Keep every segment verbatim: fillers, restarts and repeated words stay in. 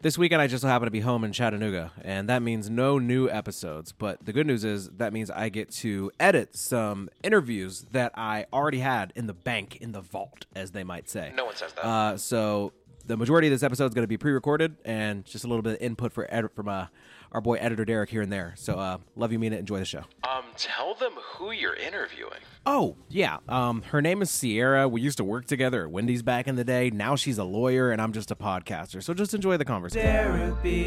This weekend, I just so happen to be home in Chattanooga, and that means no new episodes. But the good news is that means I get to edit some interviews that I already had in the bank, in the vault, as they might say. No one says that. Uh, so the majority of this episode is going to be pre-recorded and just a little bit of input for ed- from uh, our boy Editor Derek here and there. So uh, love you, Mina. Enjoy the show. Um, tell them who you're interviewing. Oh, yeah. Um, her name is Sierra. We used to work together at Wendy's back in the day. Now she's a lawyer and I'm just a podcaster. So just enjoy the conversation. Derapy,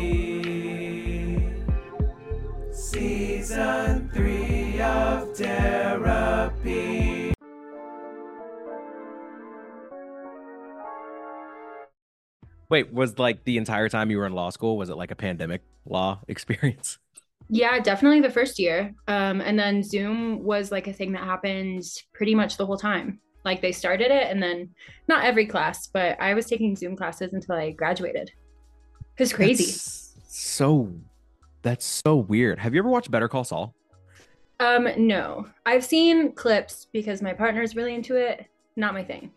season three of Derapy. Wait, was like the entire time you were in law school, was it like a pandemic law experience? Yeah, definitely the first year. Um, and then Zoom was like a thing that happened pretty much the whole time. Like they started it and then not every class, but I was taking Zoom classes until I graduated. It was crazy. That's so, that's so weird. Have you ever watched Better Call Saul? Um, no, I've seen clips because my partner's really into it. Not my thing.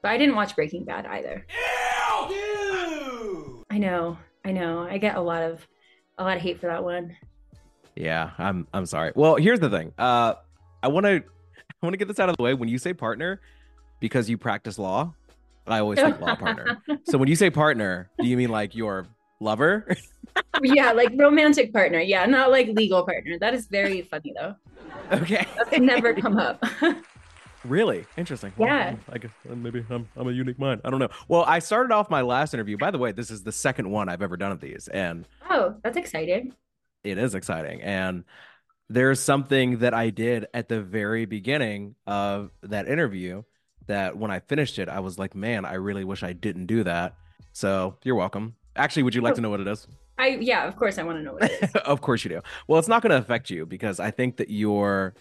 But I didn't watch Breaking Bad either. Ew! I know, I know. I get a lot of a lot of hate for that one. Yeah, I'm I'm sorry. Well, here's the thing. Uh, I want to I want to get this out of the way. When you say partner, because you practice law, I always think law partner. So when you say partner, do you mean like your lover? Yeah, like romantic partner. Yeah, not like legal partner. That is very funny though. Okay. That's never come up. Really? Interesting. Yeah. I guess maybe I'm I'm a unique mind. I don't know. Well, I started off my last interview. By the way, this is the second one I've ever done of these. And oh, that's exciting. It is exciting. And there's something that I did at the very beginning of that interview that when I finished it, I was like, man, I really wish I didn't do that. So you're welcome. Actually, would you like oh. to know what it is? I yeah, of course I want to know what it is. Of course you do. Well, it's not going to affect you because I think that you're...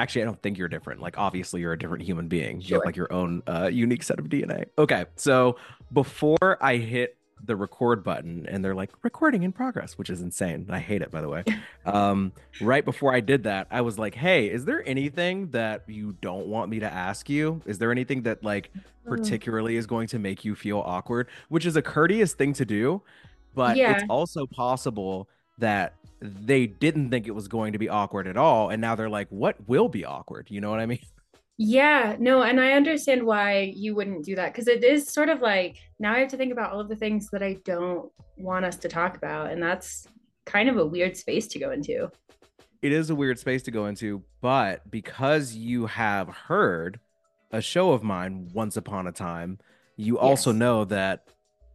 Actually, I don't think you're different. Like, obviously, you're a different human being. Sure. You have like your own uh, unique set of D N A. Okay, so before I hit the record button, and they're like, recording in progress, which is insane. I hate it, by the way. Um, right before I did that, I was like, hey, is there anything that you don't want me to ask you? Is there anything that like particularly is going to make you feel awkward? Which is a courteous thing to do, but yeah. It's also possible that they didn't think it was going to be awkward at all. And now they're like, what will be awkward? You know what I mean? Yeah, no. And I understand why you wouldn't do that. Cause it is sort of like, now I have to think about all of the things that I don't want us to talk about. And that's kind of a weird space to go into. It is a weird space to go into, but because you have heard a show of mine once upon a time, you yes. also know that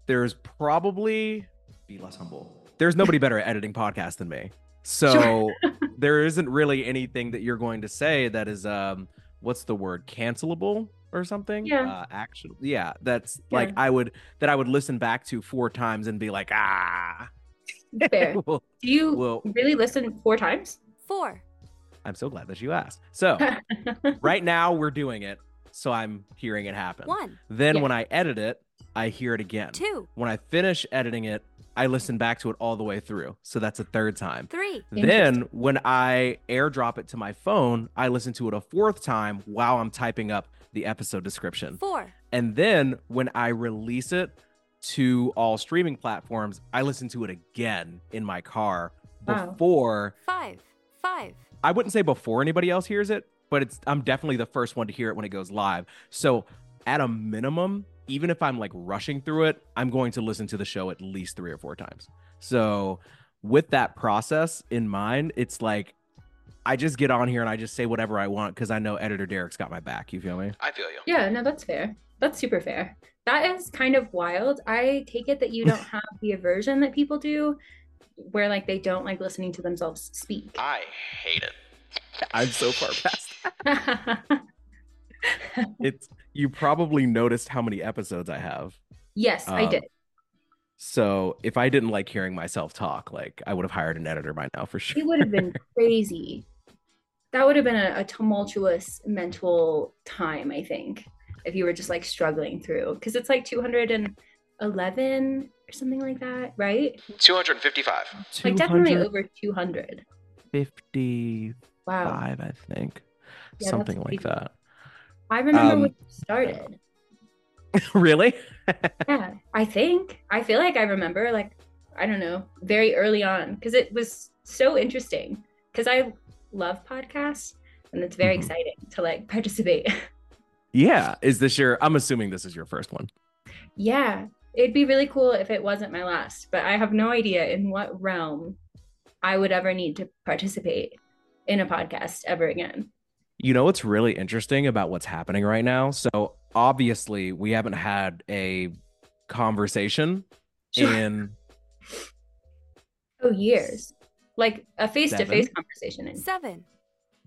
there's probably be less humble. There's nobody better at editing podcasts than me. So sure. There isn't really anything that you're going to say that is, um, what's the word? Cancelable or something? Yeah. Uh, actually, yeah. That's yeah. like, I would, that I would listen back to four times and be like, ah. Fair. Well, do you well, really listen four times? Four. I'm so glad that you asked. So right now we're doing it. So I'm hearing it happen. One. Then yeah. when I edit it, I hear it again. Two. When I finish editing it, I listen back to it all the way through. So that's a third time. Three. Then when I airdrop it to my phone, I listen to it a fourth time while I'm typing up the episode description. Four. And then when I release it to all streaming platforms, I listen to it again in my car before. Wow. Five. Five. I wouldn't say before anybody else hears it, but it's I'm definitely the first one to hear it when it goes live. So at a minimum, even if I'm like rushing through it, I'm going to listen to the show at least three or four times. So with that process in mind, it's like, I just get on here and I just say whatever I want because I know Editor Derek's got my back. You feel me? I feel you. Yeah, no, that's fair. That's super fair. That is kind of wild. I take it that you don't have the aversion that people do where like they don't like listening to themselves speak. I hate it. I'm so far past that. It's... You probably noticed how many episodes I have. Yes, um, I did. So if I didn't like hearing myself talk, like I would have hired an editor by now for sure. It would have been crazy. That would have been a, a tumultuous mental time, I think, if you were just like struggling through. Because it's like two hundred eleven or something like that, right? two hundred fifty-five. Like definitely over two hundred. fifty-five, wow. I think. Yeah, something like that. I remember um, when you started. Really? Yeah, I think. I feel like I remember, like, I don't know, very early on, because it was so interesting, because I love podcasts and it's very mm-hmm. exciting to like participate. Yeah. Is this your, I'm assuming this is your first one. Yeah. It'd be really cool if it wasn't my last, but I have no idea in what realm I would ever need to participate in a podcast ever again. You know what's really interesting about what's happening right now? So obviously we haven't had a conversation sure. in oh years. Like a face-to-face Seven. conversation in Seven.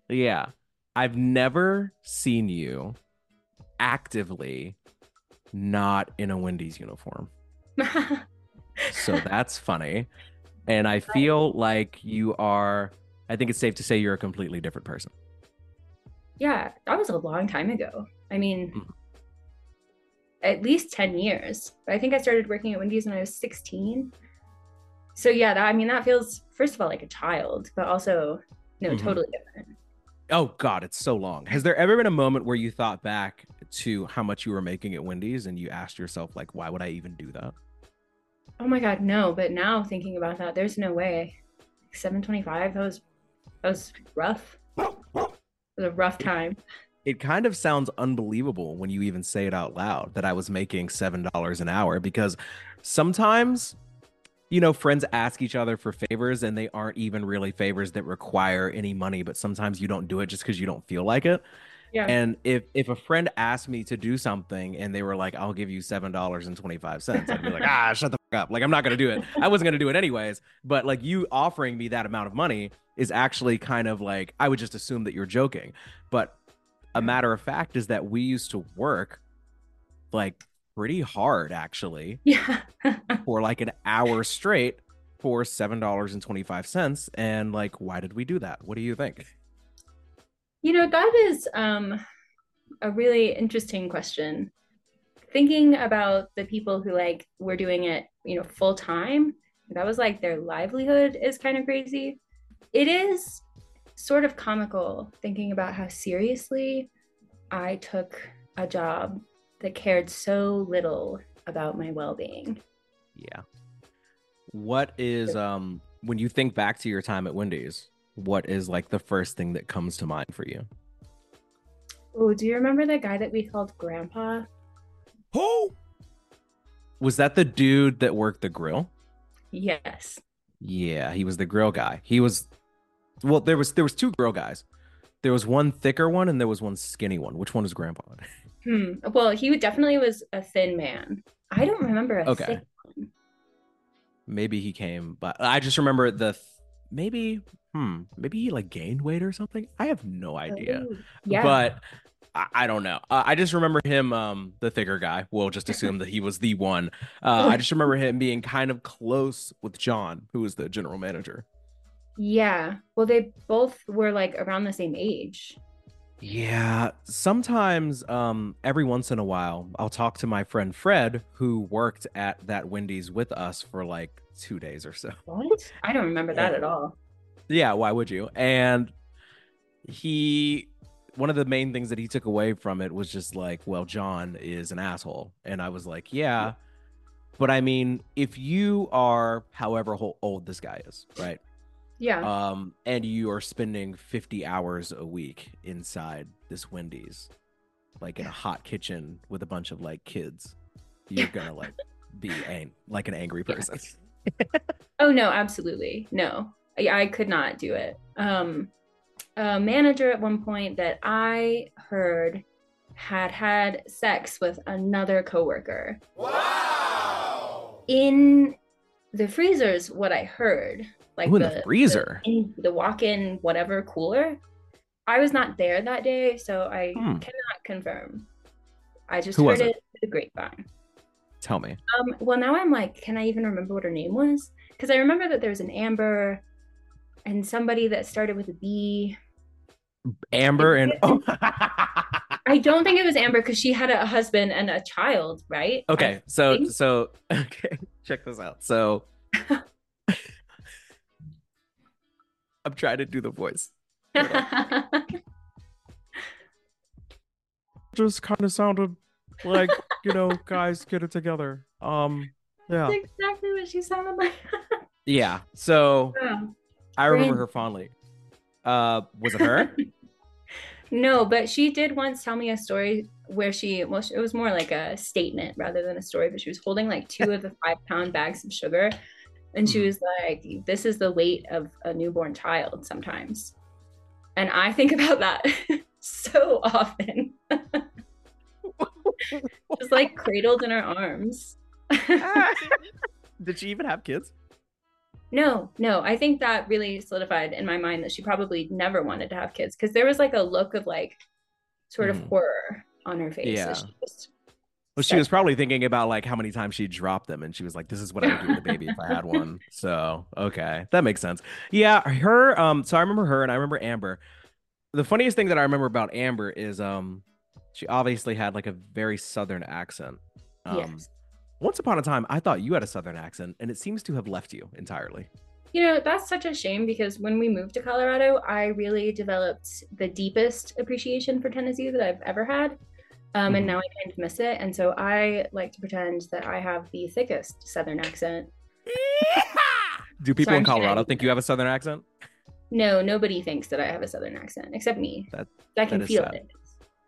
Yeah. I've never seen you actively not in a Wendy's uniform. So that's funny. And I feel like you are, I think it's safe to say you're a completely different person. Yeah, that was a long time ago. I mean, mm-hmm. at least ten years. I think I started working at Wendy's when I was sixteen. So yeah, that, I mean, that feels, first of all, like a child, but also, no, mm-hmm. totally different. Oh God, it's so long. Has there ever been a moment where you thought back to how much you were making at Wendy's and you asked yourself, like, why would I even do that? Oh my God, no. But now thinking about that, there's no way. seven twenty-five, that was, that was rough. It was a rough time. It kind of sounds unbelievable when you even say it out loud that I was making seven dollars an hour, because sometimes, you know, friends ask each other for favors and they aren't even really favors that require any money, but sometimes you don't do it just because you don't feel like it. Yeah. And if if a friend asked me to do something and they were like, I'll give you seven dollars and twenty-five cents, I'd be like, ah, shut the fuck up. Like, I'm not going to do it. I wasn't going to do it anyways. But like, you offering me that amount of money is actually kind of like, I would just assume that you're joking. But a matter of fact is that we used to work like pretty hard, actually, yeah. for like an hour straight for seven dollars and twenty-five cents. And like, why did we do that? What do you think? You know, that is um, a really interesting question. Thinking about the people who like were doing it, you know, full time, that was like their livelihood, is kind of crazy. It is sort of comical thinking about how seriously I took a job that cared so little about my well-being. Yeah. What is, um, when you think back to your time at Wendy's, what is like the first thing that comes to mind for you? Oh, do you remember the guy that we called Grandpa? Who? Was that the dude that worked the grill? Yes. Yeah, he was the grill guy. He was, well, there was there was two grill guys. There was one thicker one and there was one skinny one. Which one was Grandpa? Hmm. Well, he definitely was a thin man. I don't remember a okay. thick one. Maybe he came, but I just remember the th- maybe. Hmm, maybe he like gained weight or something. I have no idea. Oh, yeah. But I, I don't know. Uh, I just remember him, um, the thicker guy. We'll just assume that he was the one. Uh, I just remember him being kind of close with John, who was the general manager. Yeah. Well, they both were like around the same age. Yeah. Sometimes um, every once in a while, I'll talk to my friend Fred, who worked at that Wendy's with us for like two days or so. What? I don't remember that yeah. at all. Yeah, why would you? And he, one of the main things that he took away from it was just like, well, John is an asshole. And I was like, yeah, but I mean, if you are however old this guy is, right? Yeah. Um, and you are spending fifty hours a week inside this Wendy's, like in a hot kitchen with a bunch of like kids, you're gonna like be an- like an angry person. Oh, no, absolutely. No. I could not do it. Um, a manager at one point that I heard had had sex with another coworker. Wow! In the freezer's what I heard. Like Ooh, the, the freezer? The, in the walk-in whatever cooler. I was not there that day, so I hmm. cannot confirm. I just Who heard it through the grapevine. Tell me. Um, well, now I'm like, can I even remember what her name was? Because I remember that there was an Amber... and somebody that started with a B. Amber and... Oh. I don't think it was Amber because she had a husband and a child, right? Okay, so, so okay, check this out. So I'm trying to do the voice. Just kind of sounded like you know, guys, get it together. Um, yeah. That's exactly what she sounded like. Yeah. So yeah. I remember Green. her fondly. Uh, was it her? No, but she did once tell me a story where she, well, it was more like a statement rather than a story, but she was holding like two of the five pound bags of sugar. And she was like, this is the weight of a newborn child sometimes. And I think about that so often. Just like cradled in her arms. Did she even have kids? No, no. I think that really solidified in my mind that she probably never wanted to have kids, because there was like a look of like sort of mm. horror on her face. Yeah. So she just Well, she was probably thinking about like how many times she dropped them, and she was like, "This is what I would do with a baby if I had one." So, okay, that makes sense. Yeah, her. Um, so I remember her, and I remember Amber. The funniest thing that I remember about Amber is, um, she obviously had like a very Southern accent. Um, yes. Once upon a time, I thought you had a Southern accent, and it seems to have left you entirely. You know, that's such a shame, because when we moved to Colorado, I really developed the deepest appreciation for Tennessee that I've ever had. Um, and now I kind of miss it. And so I like to pretend that I have the thickest Southern accent. Do people so in Colorado think you have a Southern accent? No, nobody thinks that I have a Southern accent except me. That, I can that feel sad. it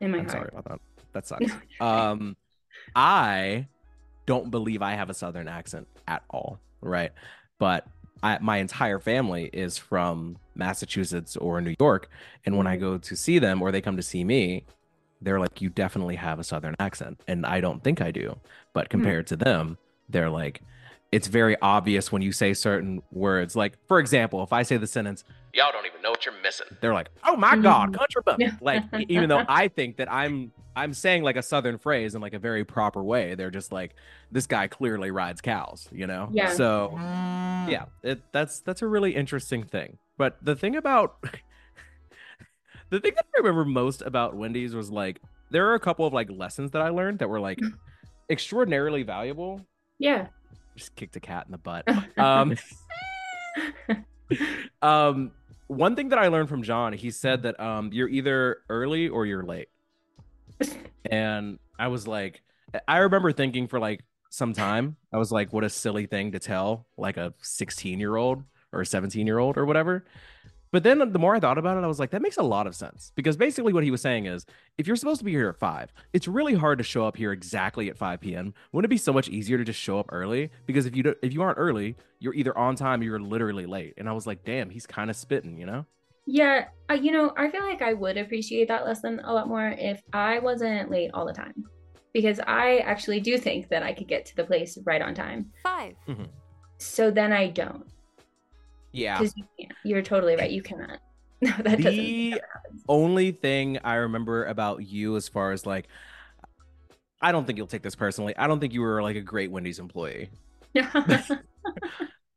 in my I'm heart. Sorry about that. That sucks. um, I don't believe I have a Southern accent at all, right? But I, my entire family is from Massachusetts or New York. And when I go to see them or they come to see me, they're like, you definitely have a Southern accent. And I don't think I do. But compared mm. to them, they're like, it's very obvious when you say certain words. Like, for example, if I say the sentence, y'all don't even know what you're missing. They're like, oh my mm. God, country bum. Like, even though I think that I'm I'm saying like a Southern phrase in like a very proper way, they're just like, this guy clearly rides cows, you know? Yeah. So, mm. yeah, it, that's that's a really interesting thing. But the thing about... The thing that I remember most about Wendy's was like, there are a couple of like lessons that I learned that were like extraordinarily valuable. Yeah. Just kicked a cat in the butt. Um, um, one thing that I learned from John, he said that um, you're either early or you're late. And I was like, I remember thinking for like some time, I was like, what a silly thing to tell like a sixteen year old or a seventeen year old or whatever. But then the more I thought about it, I was like, that makes a lot of sense. Because basically what he was saying is, if you're supposed to be here at five, it's really hard to show up here exactly at five p.m. Wouldn't it be so much easier to just show up early? Because if you don't, if you aren't early, you're either on time or you're literally late. And I was like, damn, he's kind of spitting, you know? Yeah, I, you know, I feel like I would appreciate that lesson a lot more if I wasn't late all the time. Because I actually do think that I could get to the place right on time. Five. Mm-hmm. So then I don't. Yeah, you you're totally right. You cannot. No, that the doesn't. The only thing I remember about you, as far as like, I don't think you'll take this personally. I don't think you were like a great Wendy's employee.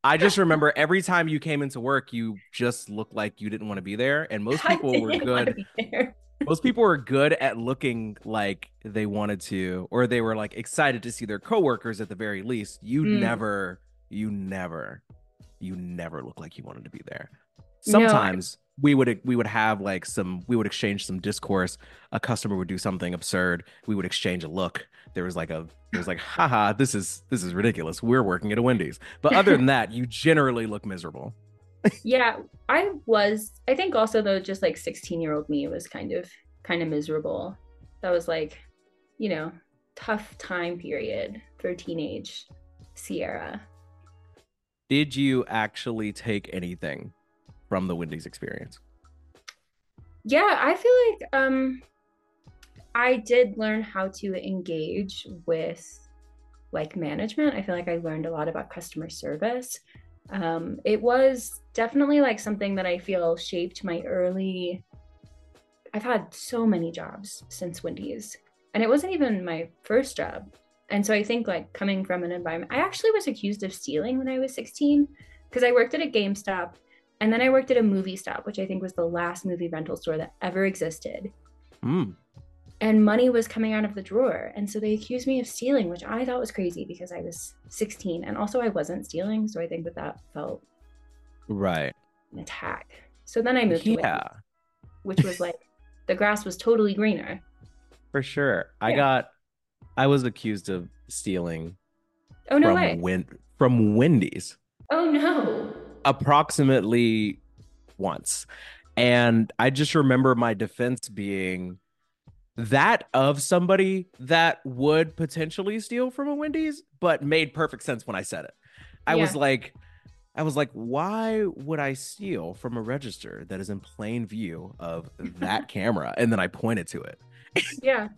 I just remember every time you came into work, you just looked like you didn't want to be there, and most people were good. Most people were good at looking like they wanted to, or they were like excited to see their coworkers at the very least. You mm. never, you never. You never look like you wanted to be there. Sometimes no. we would we would have like some, we would exchange some discourse. A customer would do something absurd. We would exchange a look. There was like a, it was like, haha, this is, this is ridiculous. We're working at a Wendy's. But other than that, you generally look miserable. Yeah, I was, I think also though, just like sixteen year old me was kind of, kind of miserable. That was like, you know, tough time period for teenage Sierra. Did you actually take anything from the Wendy's experience? Yeah, I feel like um, I did learn how to engage with like management. I feel like I learned a lot about customer service. Um, it was definitely like something that I feel shaped my early, I've had so many jobs since Wendy's, and it wasn't even my first job. And so I think like coming from an environment, I actually was accused of stealing when I was sixteen, because I worked at a GameStop and then I worked at a MovieStop, which I think was the last movie rental store that ever existed. Mm. And money was coming out of the drawer. And so they accused me of stealing, which I thought was crazy because I was sixteen. And also I wasn't stealing. So I think that that felt right an attack. So then I moved yeah. to Wendy's, which was like the grass was totally greener. For sure. Yeah. I got... I was accused of stealing. Oh, no from way. Win- from Wendy's. Oh, no. Approximately once. And I just remember my defense being that of somebody that would potentially steal from a Wendy's, but made perfect sense when I said it. I yeah. was like, I was like, why would I steal from a register that is in plain view of that camera? And then I pointed to it. Yeah.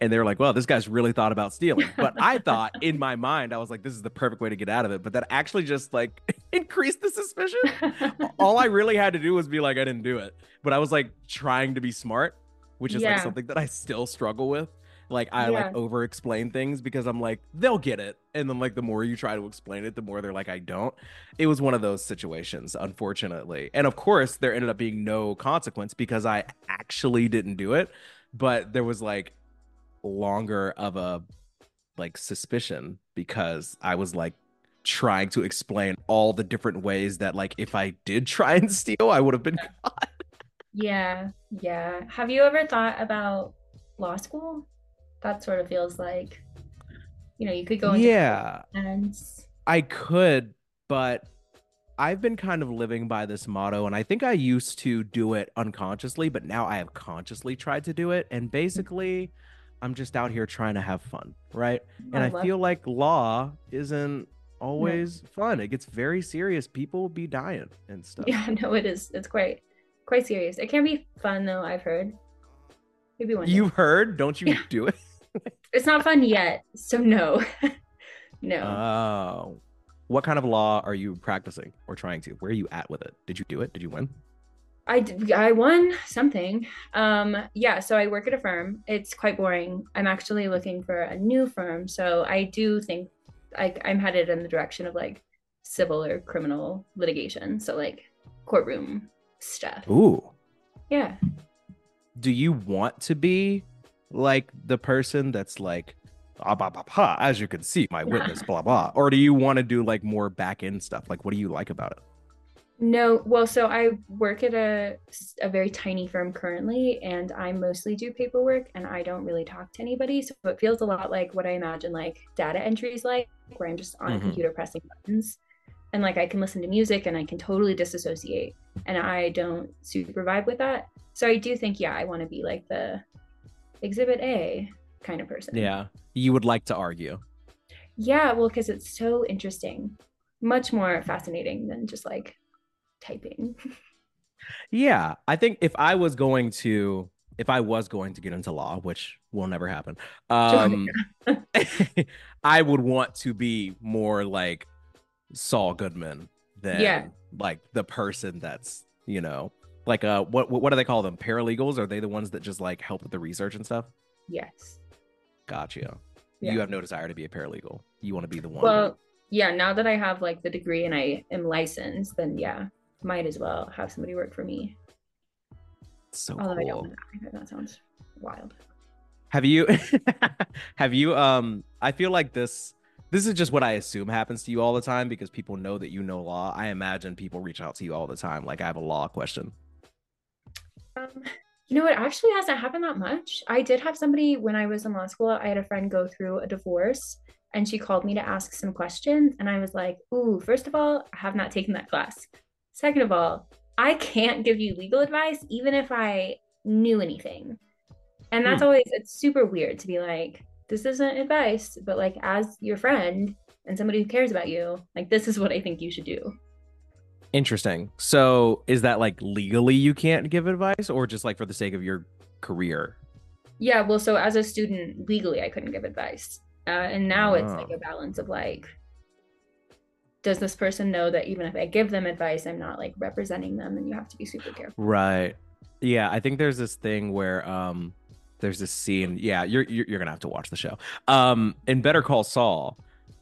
And they were like, well, this guy's really thought about stealing. But I thought in my mind, I was like, this is the perfect way to get out of it. But that actually just like increased the suspicion. All I really had to do was be like, I didn't do it. But I was like trying to be smart, which is yeah. like something that I still struggle with. Like I yeah. like over explain things because I'm like, they'll get it. And then like the more you try to explain it, the more they're like, I don't. It was one of those situations, unfortunately. And of course, there ended up being no consequence because I actually didn't do it. But there was like longer of a like suspicion because I was like trying to explain all the different ways that like if I did try and steal, I would have been caught. Yeah. Yeah. Have you ever thought about law school? That sort of feels like, you know, you could go into yeah sense. I could, but I've been kind of living by this motto, and I think I used to do it unconsciously, but now I have consciously tried to do it. And basically I'm just out here trying to have fun, right? I and I feel it. Like law isn't always no. fun. It gets very serious. People be dying and stuff. Yeah, no, it is. It's quite, quite serious. It can be fun though, I've heard. Maybe one You've day. Heard? Don't you yeah. do it? It's not fun yet, so no. No. Oh. What kind of law are you practicing or trying to? Where are you at with it? Did you do it? Did you win? I, did, I won something. Um, yeah, so I work at a firm. It's quite boring. I'm actually looking for a new firm. So I do think I, I'm headed in the direction of like civil or criminal litigation. So like courtroom stuff. Ooh. Yeah. Do you want to be like the person that's like, ah, bah, bah, bah, as you can see, my witness, blah, blah. Or do you want to do like more back end stuff? Like, what do you like about it? No, well, so I work at a, a very tiny firm currently, and I mostly do paperwork, and I don't really talk to anybody. So it feels a lot like what I imagine like data entry is like, where I'm just on mm-hmm. a computer pressing buttons, and like I can listen to music and I can totally disassociate, and I don't super vibe with that. So I do think, yeah, I want to be like the Exhibit A kind of person. Yeah, you would like to argue. Yeah, well, because it's so interesting, much more fascinating than just like typing. Yeah, I think if I was going to if I was going to get into law, which will never happen, um I would want to be more like Saul Goodman than yeah. like the person that's, you know, like uh what what do they call them? Paralegals? Are they the ones that just like help with the research and stuff? Yes. Gotcha. Yeah. You have no desire to be a paralegal. You want to be the one. Well, yeah, now that I have like the degree and I am licensed, then yeah, might as well have somebody work for me. So although cool. I don't know that. That sounds wild. Have you have you um I feel like this this is just what I assume happens to you all the time because people know that you know law. I imagine people reach out to you all the time like I have a law question. Um you know, it actually hasn't happened that much. I did have somebody when I was in law school, I had a friend go through a divorce. And she called me to ask some questions. And I was like, ooh, first of all, I have not taken that class. Second of all, I can't give you legal advice, even if I knew anything. And that's mm. always, it's super weird to be like, this isn't advice, but like as your friend and somebody who cares about you, like, this is what I think you should do. Interesting. So is that like legally you can't give advice or just like for the sake of your career? Yeah, well, so as a student, legally, I couldn't give advice. Uh, and now it's like a balance of like, does this person know that even if I give them advice, I'm not like representing them, and you have to be super careful. Right. Yeah. I think there's this thing where um, there's this scene. Yeah. You're, you're, you're going to have to watch the show. Um, in Better Call Saul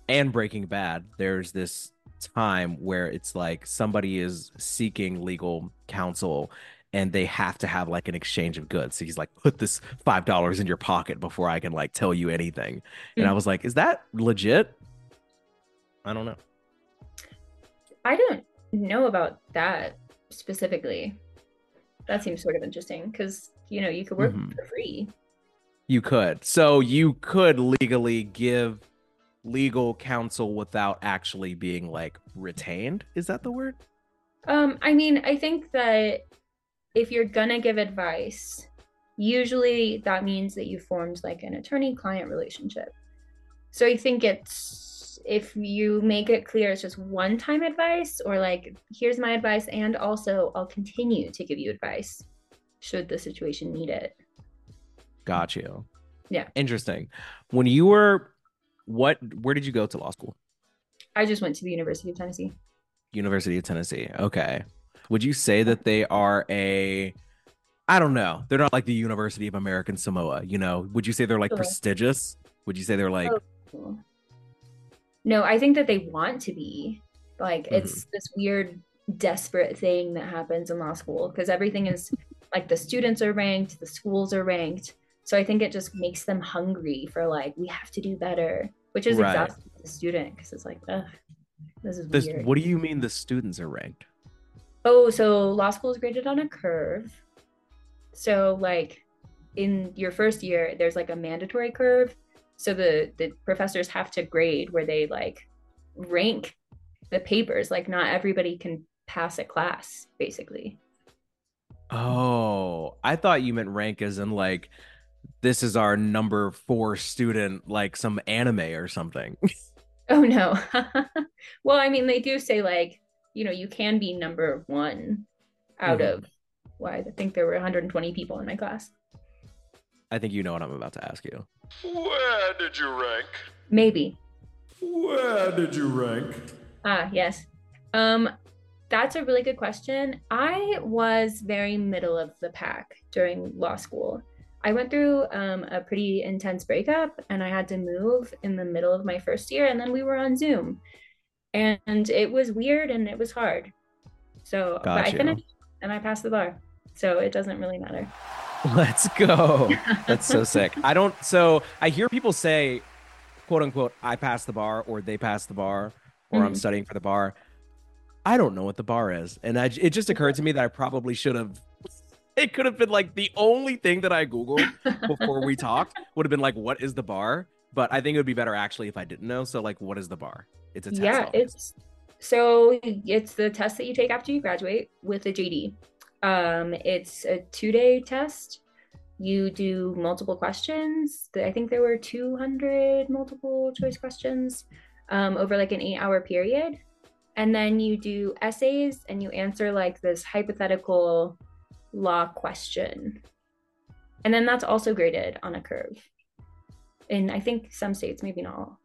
and Breaking Bad, there's this time where it's like somebody is seeking legal counsel and they have to have like an exchange of goods. So he's like, put this five dollars in your pocket before I can like tell you anything. Mm-hmm. And I was like, is that legit? I don't know. I don't know about that specifically. That seems sort of interesting because, you know, you could work mm-hmm. for free. You could. So you could legally give legal counsel without actually being like retained. Is that the word? Um, I mean, I think that if you're going to give advice, usually that means that you formed like an attorney-client relationship. So I think it's, if you make it clear it's just one-time advice or like, here's my advice and also I'll continue to give you advice should the situation need it. Got you. Yeah. Interesting. When you were, what, where did you go to law school? I just went to the University of Tennessee. University of Tennessee. Okay. Would you say that they are a, I don't know, they're not like the University of American Samoa, you know? Would you say they're like sure. prestigious? Would you say they're like... Oh. No, I think that they want to be. Like, mm-hmm. it's this weird, desperate thing that happens in law school because everything is like the students are ranked, the schools are ranked. So I think it just makes them hungry for like, we have to do better, which is right. exhausting to the student because it's like, ugh, this is this, weird. What do you mean the students are ranked? Oh, so law school is graded on a curve. So like in your first year, there's like a mandatory curve. So the, the professors have to grade where they like rank the papers. Like not everybody can pass a class, basically. Oh, I thought you meant rank as in like, this is our number four student, like some anime or something. Oh, no. Well, I mean, they do say like, you know, you can be number one out mm-hmm. of Why well, I think there were one hundred twenty people in my class. I think you know what I'm about to ask you. Where did you rank? Maybe. Where did you rank? Ah, yes. Um, that's a really good question. I was very middle of the pack during law school. I went through um, a pretty intense breakup and I had to move in the middle of my first year and then we were on Zoom. And it was weird and it was hard. So but I finished and I passed the bar. So it doesn't really matter. Let's go. That's so sick. I don't, so I hear people say, quote unquote, I passed the bar or they passed the bar or mm-hmm. I'm studying for the bar. I don't know what the bar is. And I, it just occurred to me that I probably should have, it could have been like the only thing that I Googled before we talked would have been like, what is the bar? But I think it would be better actually if I didn't know. So like, what is the bar? It's a test. Yeah, obviously. it's so it's the test that you take after you graduate with a J D. Um, it's a two-day test. You do multiple questions. I think there were two hundred multiple choice questions um, over like an eight-hour period, and then you do essays and you answer like this hypothetical law question, and then that's also graded on a curve. In I think some states, maybe not all.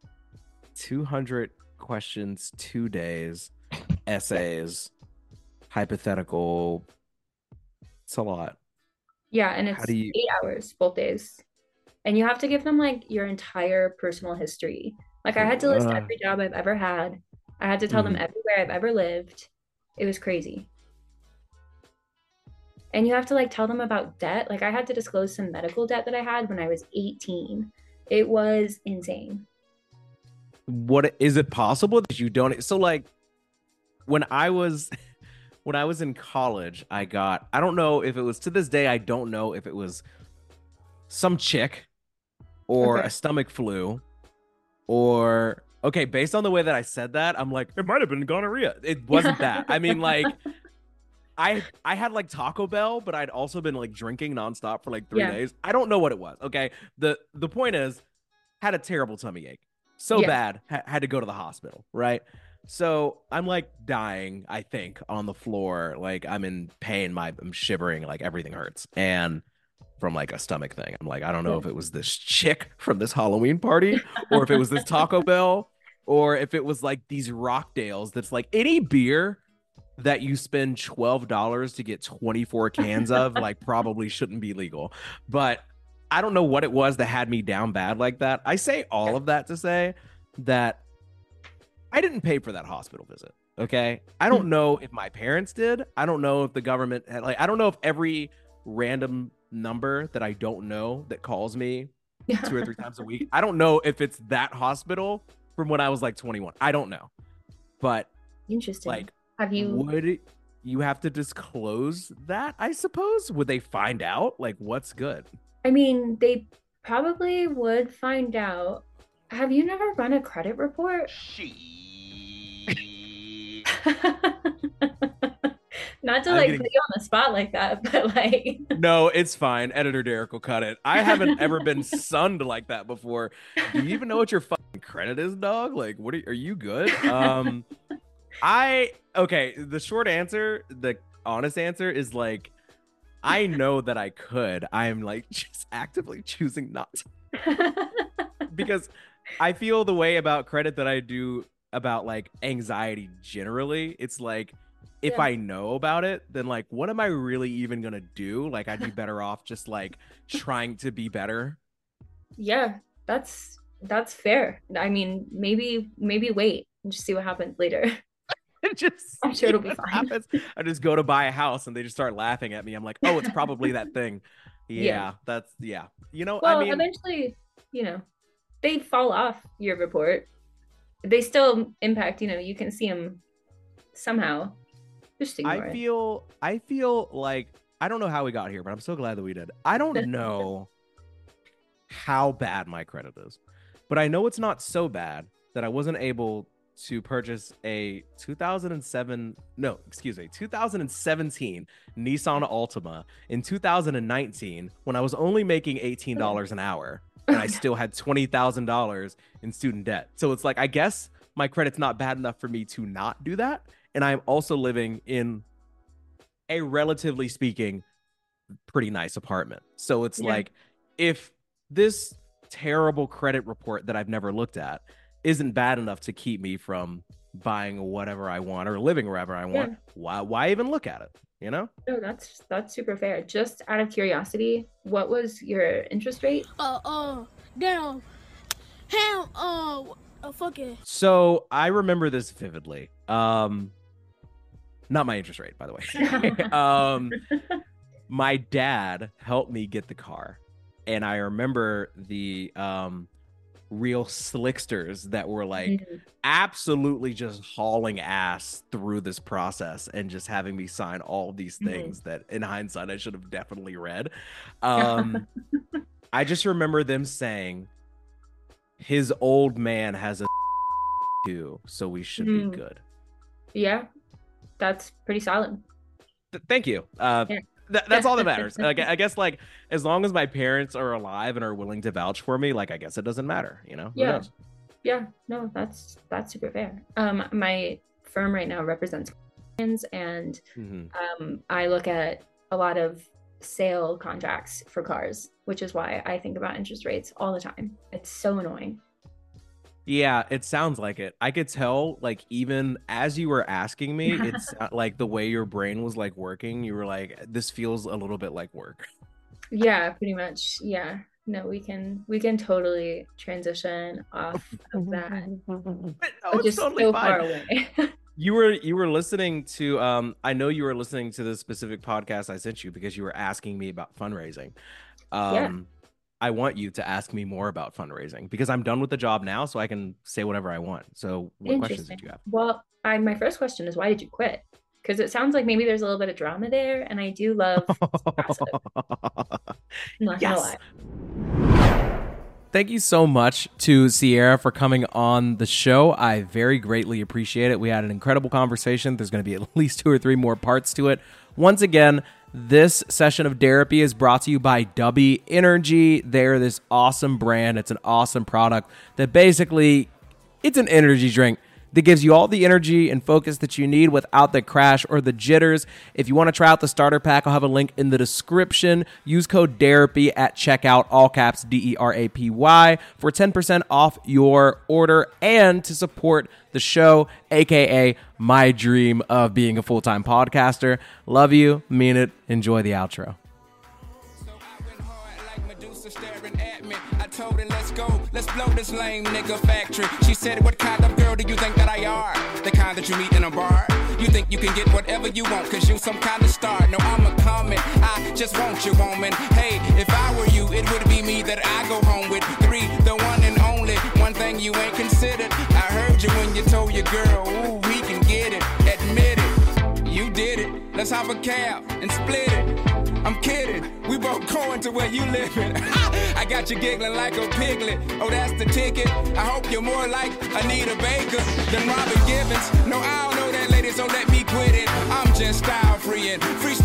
two hundred questions, two days, essays, hypothetical. It's a lot. Yeah, and it's you... eight hours both days, and you have to give them like your entire personal history. Like I had to list uh, every job I've ever had. I had to tell mm-hmm. them everywhere I've ever lived. It was crazy. And you have to like tell them about debt. Like I had to disclose some medical debt that I had when I was eighteen. It was insane. What is it possible that you don't? So like when I was when I was in college, I got I don't know if it was to this day. I don't know if it was some chick or okay. a stomach flu or. OK, based on the way that I said that, I'm like, it might have been gonorrhea. It wasn't that. I mean, like I I had like Taco Bell, but I'd also been like drinking nonstop for like three yeah. days. I don't know what it was. OK, the the point is, had a terrible tummy ache. So yeah. bad, ha- had to go to the hospital, right? So I'm like dying, I think, on the floor. Like I'm in pain, my I'm shivering, like everything hurts. And from like a stomach thing, I'm like, I don't know if it was this chick from this Halloween party or if it was this Taco Bell or if it was like these Rockdales that's like any beer that you spend twelve dollars to get twenty-four cans of like probably shouldn't be legal. But I don't know what it was that had me down bad like that. I say all of that to say that I didn't pay for that hospital visit. Okay. I don't know if my parents did. I don't know if the government had, like, I don't know if every random number that I don't know that calls me two or three times a week. I don't know if it's that hospital from when I was like twenty-one. I don't know. But interesting. Like, have you would you have to disclose that? I suppose would they find out like what's good? I mean, they probably would find out. Have you never run a credit report? She. Not to I'm like getting... put you on the spot like that, but like. No, it's fine. Editor Derek will cut it. I haven't ever been sunned like that before. Do you even know what your fucking credit is, dog? Like, what are, are you good? Um, I okay. The short answer, the honest answer is like, I know that I could. I'm like just actively choosing not to. Because I feel the way about credit that I do about like anxiety generally. It's like, if yeah. I know about it, then like, what am I really even gonna do? Like, I'd be better off just like trying to be better. Yeah, that's that's fair. I mean, maybe maybe wait and just see what happens later. just I'm sure it'll be fine. Happens. I just go to buy a house and they just start laughing at me. I'm like, oh, it's probably that thing. Yeah, yeah. that's yeah. You know, well, I mean, eventually, you know, they fall off your report. They still impact. You know, you can see them somehow. I feel it. I feel like I don't know how we got here, but I'm so glad that we did. I don't know how bad my credit is, but I know it's not so bad that I wasn't able to purchase a two thousand seven no excuse me two thousand seventeen Nissan Altima in two thousand nineteen when I was only making eighteen dollars an hour and I still had twenty thousand dollars in student debt. So it's like, I guess my credit's not bad enough for me to not do that. And I'm also living in a, relatively speaking, pretty nice apartment. So it's yeah. like, if this terrible credit report that I've never looked at isn't bad enough to keep me from buying whatever I want or living wherever I want, yeah. why why even look at it? You know? No, that's that's super fair. Just out of curiosity, what was your interest rate? Uh oh, damn, hell, oh, oh, fuck it. So I remember this vividly. Um. Not my interest rate, by the way. um, my dad helped me get the car. And I remember the um, real slicksters that were like mm-hmm. absolutely just hauling ass through this process and just having me sign all these things mm-hmm. that in hindsight I should have definitely read. Um, I just remember them saying, his old man has a too, so we should mm-hmm. be good. Yeah, that's pretty solid. Th- thank you. Uh, yeah. th- that's all that matters. I, g- I guess, like, as long as my parents are alive and are willing to vouch for me, like, I guess it doesn't matter, you know? Yeah. Yeah. No, that's that's super fair. Um, my firm right now represents clients, and mm-hmm. um, I look at a lot of sale contracts for cars, which is why I think about interest rates all the time. It's so annoying. Yeah, it sounds like it. I could tell, like, even as you were asking me, it's like the way your brain was like working, you were like, this feels a little bit like work. Yeah, pretty much. Yeah. No, we can we can totally transition off of that. No, it's just totally so fine. Far away. You were you were listening to um I know you were listening to the specific podcast I sent you because you were asking me about fundraising. Um yeah. I want you to ask me more about fundraising because I'm done with the job now, so I can say whatever I want. So what questions did you have? Well, I, my first question is, why did you quit? Because it sounds like maybe there's a little bit of drama there, and I do love gossip. Not yes. Thank you so much to Sierra for coming on the show. I very greatly appreciate it. We had an incredible conversation. There's going to be at least two or three more parts to it. Once again, this session of Derapy is brought to you by W Energy. They're this awesome brand. It's an awesome product that basically, it's an energy drink that gives you all the energy and focus that you need without the crash or the jitters. If you want to try out the starter pack, I'll have a link in the description. Use code DERAPY at checkout, all caps D E R A P Y, for ten percent off your order and to support the show, aka my dream of being a full-time podcaster. Love you, mean it, enjoy the outro. So I went hard like Medusa staring at me. I told her, let's go, let's blow this lame nigga factory. She said, what kind of girl do you think that I are? The kind that you meet in a bar. You think you can get whatever you want, cause you some kind of star. No, I'm a comet, I just want your woman. Hey, if I were you, it would be me that I go home with. Three, the one and only, one thing you ain't considered. I heard you when you told your girl, ooh, we can get it. Admit it, you did it. Let's hop a cab and split it. I'm kidding. We both going to where you living. I got you giggling like a piglet. Oh, that's the ticket. I hope you're more like Anita Baker than Robin Gibbons. No, I don't know that lady, so let me quit it. I'm just style free and free.